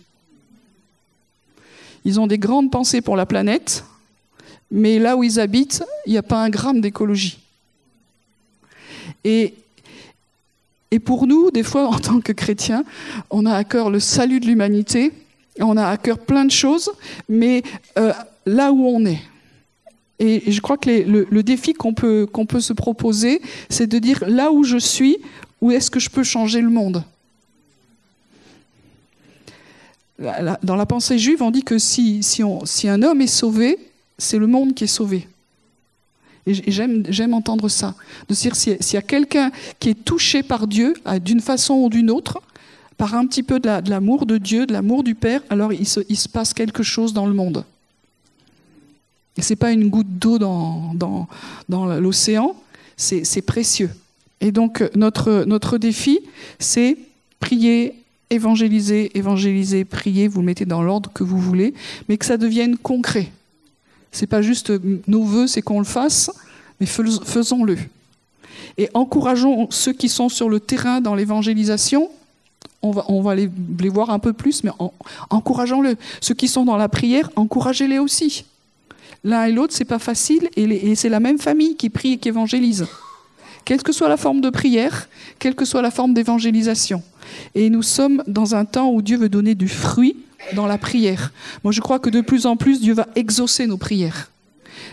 Ils ont des grandes pensées pour la planète, mais là où ils habitent, il n'y a pas un gramme d'écologie. Et, et pour nous, des fois, en tant que chrétiens, on a à cœur le salut de l'humanité, on a à cœur plein de choses, mais euh, là où on est. Et je crois que les, le, le défi qu'on peut, qu'on peut se proposer, c'est de dire, là où je suis, où est-ce que je peux changer le monde ? Dans la pensée juive, on dit que si, si, on, si un homme est sauvé, c'est le monde qui est sauvé. Et j'aime, j'aime entendre ça. De dire, s'il y a quelqu'un qui est touché par Dieu, d'une façon ou d'une autre, par un petit peu de, la, de l'amour de Dieu, de l'amour du Père, alors il se, il se passe quelque chose dans le monde. Et ce n'est pas une goutte d'eau dans, dans, dans l'océan, c'est, c'est précieux. Et donc, notre, notre défi, c'est prier, évangéliser, évangéliser, prier, vous le mettez dans l'ordre que vous voulez, mais que ça devienne concret. Ce n'est pas juste nos vœux, c'est qu'on le fasse, mais faisons-le. Et encourageons ceux qui sont sur le terrain dans l'évangélisation. On va, on va les, les voir un peu plus, mais en, encourageons-le. Ceux qui sont dans la prière, encouragez-les aussi. L'un et l'autre, c'est pas facile, et, les, et c'est la même famille qui prie et qui évangélise. Quelle que soit la forme de prière, quelle que soit la forme d'évangélisation. Et nous sommes dans un temps où Dieu veut donner du fruit dans la prière. Moi, je crois que de plus en plus, Dieu va exaucer nos prières.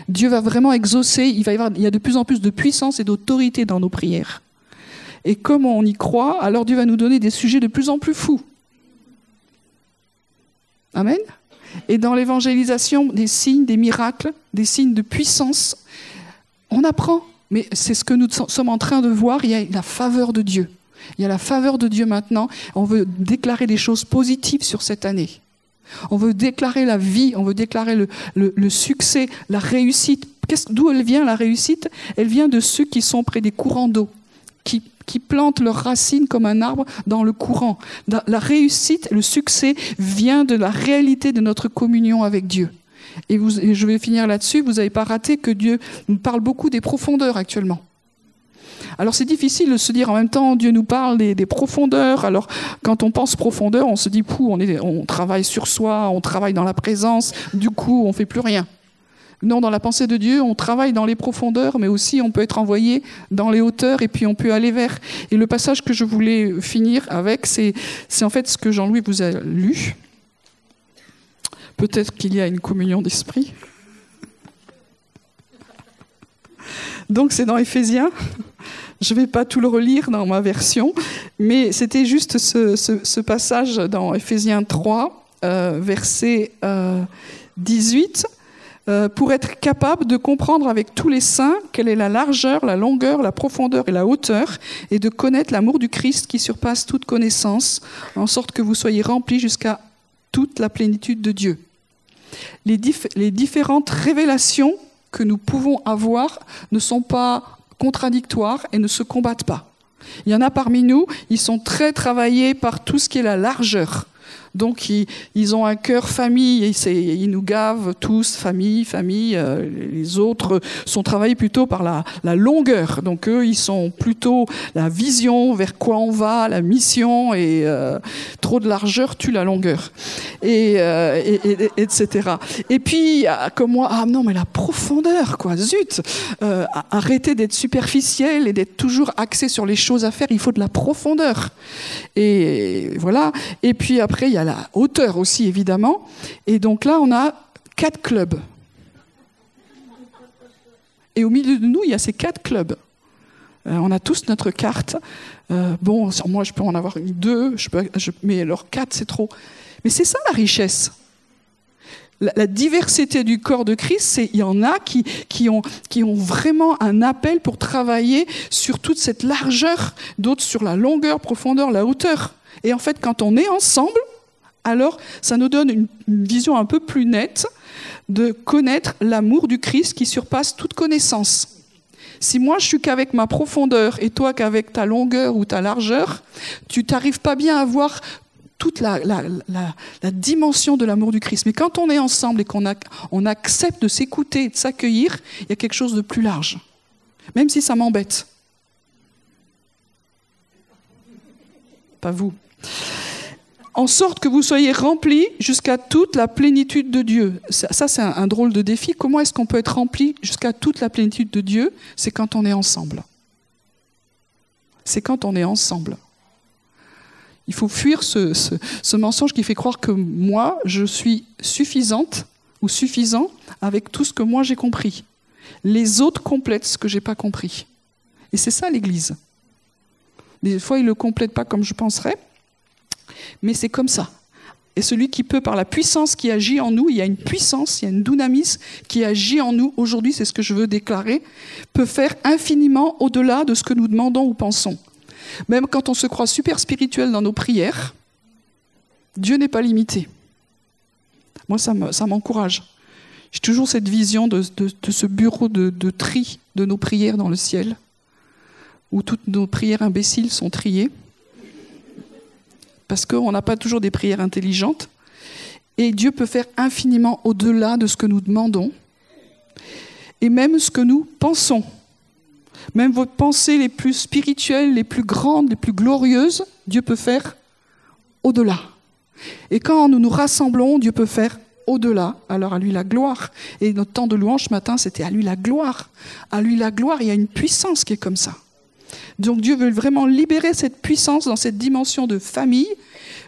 Dieu va vraiment exaucer, il va y avoir, il y a de plus en plus de puissance et d'autorité dans nos prières. Et comme on y croit, alors Dieu va nous donner des sujets de plus en plus fous. Amen ? Et dans l'évangélisation, des signes, des miracles, des signes de puissance, on apprend. Mais c'est ce que nous sommes en train de voir, il y a la faveur de Dieu. Il y a la faveur de Dieu maintenant. On veut déclarer des choses positives sur cette année. On veut déclarer la vie, on veut déclarer le, le, le succès, la réussite. Qu'est-ce, d'où elle vient la réussite ? Elle vient de ceux qui sont près des courants d'eau, qui qui plantent leurs racines comme un arbre dans le courant. La réussite, le succès vient de la réalité de notre communion avec Dieu. Et, vous, et je vais finir là-dessus, vous n'avez pas raté que Dieu nous parle beaucoup des profondeurs actuellement. Alors c'est difficile de se dire en même temps, Dieu nous parle des, des profondeurs. Alors quand on pense profondeur, on se dit, pouh, on, est, on travaille sur soi, on travaille dans la présence, du coup on ne fait plus rien. Non, dans la pensée de Dieu, on travaille dans les profondeurs, mais aussi on peut être envoyé dans les hauteurs et puis on peut aller vers. Et le passage que je voulais finir avec, c'est, c'est en fait ce que Jean-Louis vous a lu. Peut-être qu'il y a une communion d'esprit. Donc c'est dans Éphésiens. Je ne vais pas tout le relire dans ma version, mais c'était juste ce, ce, ce passage dans Éphésiens trois, euh, verset euh, dix-huit. euh, pour être capable de comprendre avec tous les saints quelle est la largeur, la longueur, la profondeur et la hauteur, et de connaître l'amour du Christ qui surpasse toute connaissance, en sorte que vous soyez remplis jusqu'à toute la plénitude de Dieu. Les, dif- les différentes révélations que nous pouvons avoir ne sont pas contradictoires et ne se combattent pas. Il y en a parmi nous, ils sont très travaillés par tout ce qui est la largeur. Donc ils, ils ont un cœur famille, et c'est, ils nous gavent tous, famille, famille. Euh, les autres sont travaillés plutôt par la, la longueur. Donc eux, ils sont plutôt la vision, vers quoi on va, la mission, et euh, trop de largeur tue la longueur, et, euh, et, et etc. Et puis comme moi, ah non mais la profondeur quoi, zut, euh, arrêtez d'être superficiel et d'être toujours axé sur les choses à faire. Il faut de la profondeur. Et voilà. Et puis après, il y a la hauteur aussi, évidemment. Et donc là, on a quatre clubs. Et au milieu de nous, il y a ces quatre clubs. Euh, on a tous notre carte. Euh, bon, moi, je peux en avoir deux, je peux, je, mais alors quatre, c'est trop. Mais c'est ça, la richesse. La, la diversité du corps de Christ, c'est, il y en a qui, qui, ont, qui ont vraiment un appel pour travailler sur toute cette largeur, d'autres sur la longueur, profondeur, la hauteur. Et en fait, quand on est ensemble, alors ça nous donne une vision un peu plus nette de connaître l'amour du Christ qui surpasse toute connaissance. Si moi, je suis qu'avec ma profondeur et toi qu'avec ta longueur ou ta largeur, tu t'arrives pas bien à voir toute la, la, la, la dimension de l'amour du Christ. Mais quand on est ensemble et qu'on a, on accepte de s'écouter et de s'accueillir, il y a quelque chose de plus large, même si ça m'embête. Pas vous. En sorte que vous soyez remplis jusqu'à toute la plénitude de Dieu. Ça, ça c'est un, un drôle de défi. Comment est-ce qu'on peut être rempli jusqu'à toute la plénitude de Dieu ? C'est quand on est ensemble. C'est quand on est ensemble. Il faut fuir ce, ce, ce mensonge qui fait croire que moi, je suis suffisante ou suffisant avec tout ce que moi j'ai compris. Les autres complètent ce que j'ai pas compris. Et c'est ça l'Église. Des fois, ils ne le complètent pas comme je penserais, mais c'est comme ça. Et celui qui peut, par la puissance qui agit en nous, il y a une puissance, il y a une dynamis qui agit en nous aujourd'hui, c'est ce que je veux déclarer, peut faire infiniment au-delà de ce que nous demandons ou pensons. Même quand on se croit super spirituel dans nos prières, Dieu n'est pas limité. Moi, ça m'encourage. J'ai toujours cette vision de, de, de ce bureau de, de tri de nos prières dans le ciel, où toutes nos prières imbéciles sont triées, parce qu'on n'a pas toujours des prières intelligentes, et Dieu peut faire infiniment au-delà de ce que nous demandons, et même ce que nous pensons. Même vos pensées les plus spirituelles, les plus grandes, les plus glorieuses, Dieu peut faire au-delà. Et quand nous nous rassemblons, Dieu peut faire au-delà, alors à lui la gloire. Et notre temps de louange ce matin, c'était à lui la gloire. À lui la gloire, il y a une puissance qui est comme ça. Donc Dieu veut vraiment libérer cette puissance dans cette dimension de famille,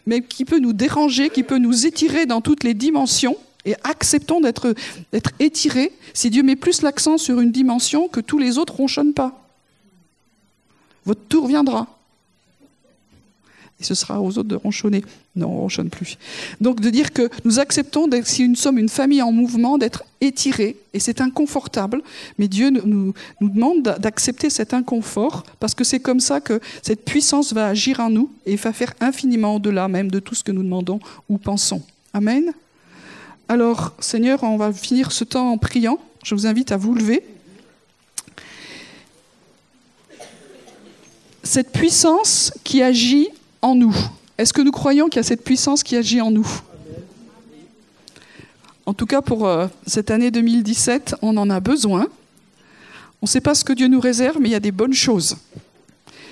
mais qui peut nous déranger, qui peut nous étirer dans toutes les dimensions, et acceptons d'être, d'être étirés si Dieu met plus l'accent sur une dimension que tous les autres ne ronchonnent pas. Votre tour viendra. Et ce sera aux autres de ronchonner. Non, on ne ronchonne plus. Donc de dire que nous acceptons, d'être, si nous sommes une famille en mouvement, d'être étirés, et c'est inconfortable, mais Dieu nous, nous demande d'accepter cet inconfort, parce que c'est comme ça que cette puissance va agir en nous, et va faire infiniment au-delà même de tout ce que nous demandons ou pensons. Amen. Alors, Seigneur, on va finir ce temps en priant. Je vous invite à vous lever. Cette puissance qui agit en nous. Est-ce que nous croyons qu'il y a cette puissance qui agit en nous ? En tout cas, pour euh, cette année deux mille dix-sept, on en a besoin. On ne sait pas ce que Dieu nous réserve, mais il y a des bonnes choses.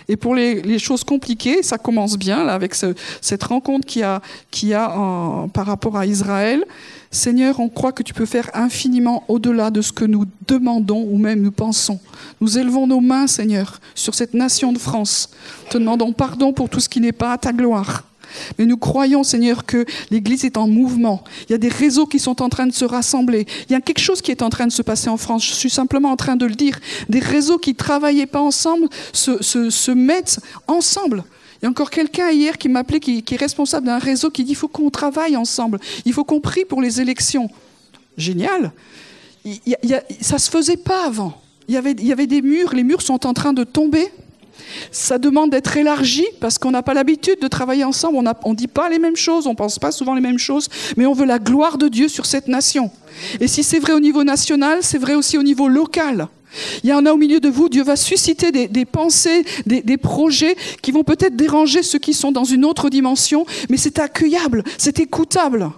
Et pour les, les choses compliquées, ça commence bien là, avec ce, cette rencontre qu'il y a, qu'il y a en, par rapport à Israël. Seigneur, on croit que tu peux faire infiniment au-delà de ce que nous demandons ou même nous pensons. Nous élevons nos mains, Seigneur, sur cette nation de France. Te demandons pardon pour tout ce qui n'est pas à ta gloire. Mais nous croyons, Seigneur, que l'Église est en mouvement. Il y a des réseaux qui sont en train de se rassembler. Il y a quelque chose qui est en train de se passer en France. Je suis simplement en train de le dire. Des réseaux qui ne travaillaient pas ensemble se, se, se mettent ensemble. Il y a encore quelqu'un hier qui m'appelait, qui, qui est responsable d'un réseau, qui dit « il faut qu'on travaille ensemble, il faut qu'on prie pour les élections ». Génial. il, il, ça ne se faisait pas avant. Il y avait, il y avait des murs, les murs sont en train de tomber. Ça demande d'être élargi parce qu'on n'a pas l'habitude de travailler ensemble, on ne dit pas les mêmes choses, on ne pense pas souvent les mêmes choses, mais on veut la gloire de Dieu sur cette nation. Et si c'est vrai au niveau national, c'est vrai aussi au niveau local. Il y en a au milieu de vous, Dieu va susciter des, des pensées, des, des projets qui vont peut-être déranger ceux qui sont dans une autre dimension, mais c'est accueillable, c'est écoutable.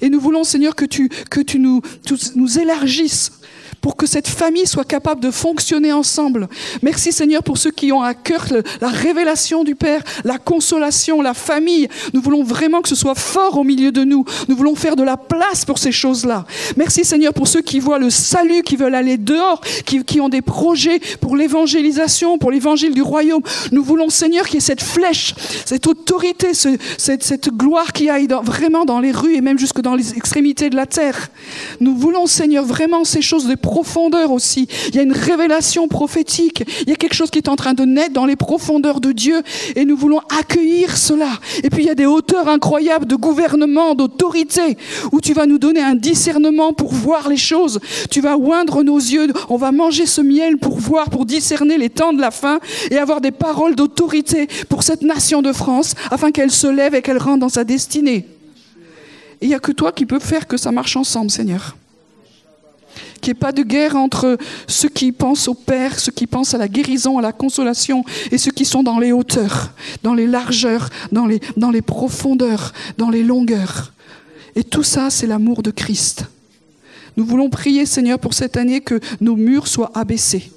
Et nous voulons, Seigneur, que tu, que tu nous, tu nous élargisses pour que cette famille soit capable de fonctionner ensemble. Merci Seigneur pour ceux qui ont à cœur la révélation du Père, la consolation, la famille. Nous voulons vraiment que ce soit fort au milieu de nous. Nous voulons faire de la place pour ces choses-là. Merci Seigneur pour ceux qui voient le salut, qui veulent aller dehors, qui, qui ont des projets pour l'évangélisation, pour l'évangile du royaume. Nous voulons Seigneur qu'il y ait cette flèche, cette autorité, ce, cette, cette gloire qui aille dans, vraiment dans les rues et même jusque dans les extrémités de la terre. Nous voulons Seigneur vraiment ces choses de profondeur aussi, il y a une révélation prophétique, il y a quelque chose qui est en train de naître dans les profondeurs de Dieu et nous voulons accueillir cela. Et puis il y a des hauteurs incroyables de gouvernement, d'autorité, où tu vas nous donner un discernement pour voir les choses, tu vas oindre nos yeux, on va manger ce miel pour voir, pour discerner les temps de la fin et avoir des paroles d'autorité pour cette nation de France, afin qu'elle se lève et qu'elle rentre dans sa destinée. Et il n'y a que toi qui peux faire que ça marche ensemble, Seigneur. Qu'il n'y ait pas de guerre entre ceux qui pensent au Père, ceux qui pensent à la guérison, à la consolation, et ceux qui sont dans les hauteurs, dans les largeurs, dans les, dans les profondeurs, dans les longueurs. Et tout ça, c'est l'amour de Christ. Nous voulons prier, Seigneur, pour cette année, que nos murs soient abaissés.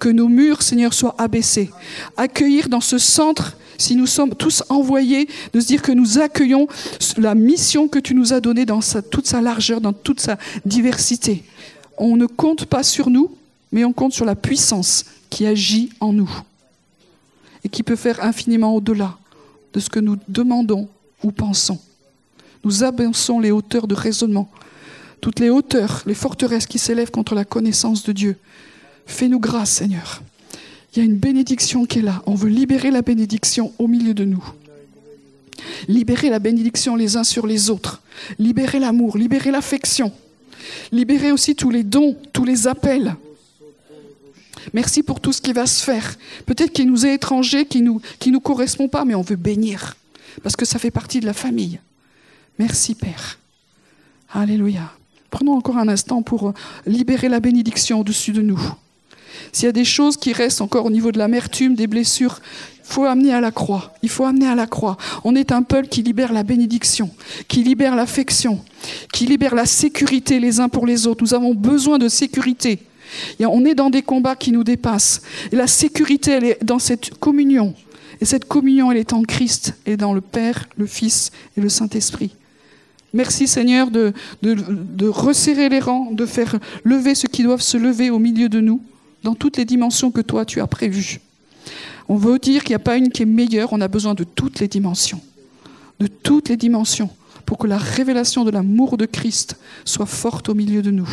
Que nos murs, Seigneur, soient abaissés. Accueillir dans ce centre, si nous sommes tous envoyés, de se dire que nous accueillons la mission que tu nous as donnée dans sa, toute sa largeur, dans toute sa diversité. On ne compte pas sur nous, mais on compte sur la puissance qui agit en nous et qui peut faire infiniment au-delà de ce que nous demandons ou pensons. Nous abaissons les hauteurs de raisonnement, toutes les hauteurs, les forteresses qui s'élèvent contre la connaissance de Dieu. Fais-nous grâce, Seigneur. Il y a une bénédiction qui est là. On veut libérer la bénédiction au milieu de nous. Libérer la bénédiction les uns sur les autres. Libérer l'amour, libérer l'affection. Libérer aussi tous les dons, tous les appels. Merci pour tout ce qui va se faire. Peut-être qu'il nous est étranger, qu'il ne nous, qu'il nous correspond pas, mais on veut bénir, parce que ça fait partie de la famille. Merci Père. Alléluia. Prenons encore un instant pour libérer la bénédiction au-dessus de nous. S'il y a des choses qui restent encore au niveau de l'amertume, des blessures, il faut amener à la croix. Il faut amener à la croix. On est un peuple qui libère la bénédiction, qui libère l'affection, qui libère la sécurité les uns pour les autres. Nous avons besoin de sécurité. Et on est dans des combats qui nous dépassent. Et la sécurité, elle est dans cette communion. Et cette communion, elle est en Christ et dans le Père, le Fils et le Saint-Esprit. Merci Seigneur de, de, de resserrer les rangs, de faire lever ceux qui doivent se lever au milieu de nous, dans toutes les dimensions que toi, tu as prévues. On veut dire qu'il n'y a pas une qui est meilleure, on a besoin de toutes les dimensions. De toutes les dimensions, pour que la révélation de l'amour de Christ soit forte au milieu de nous.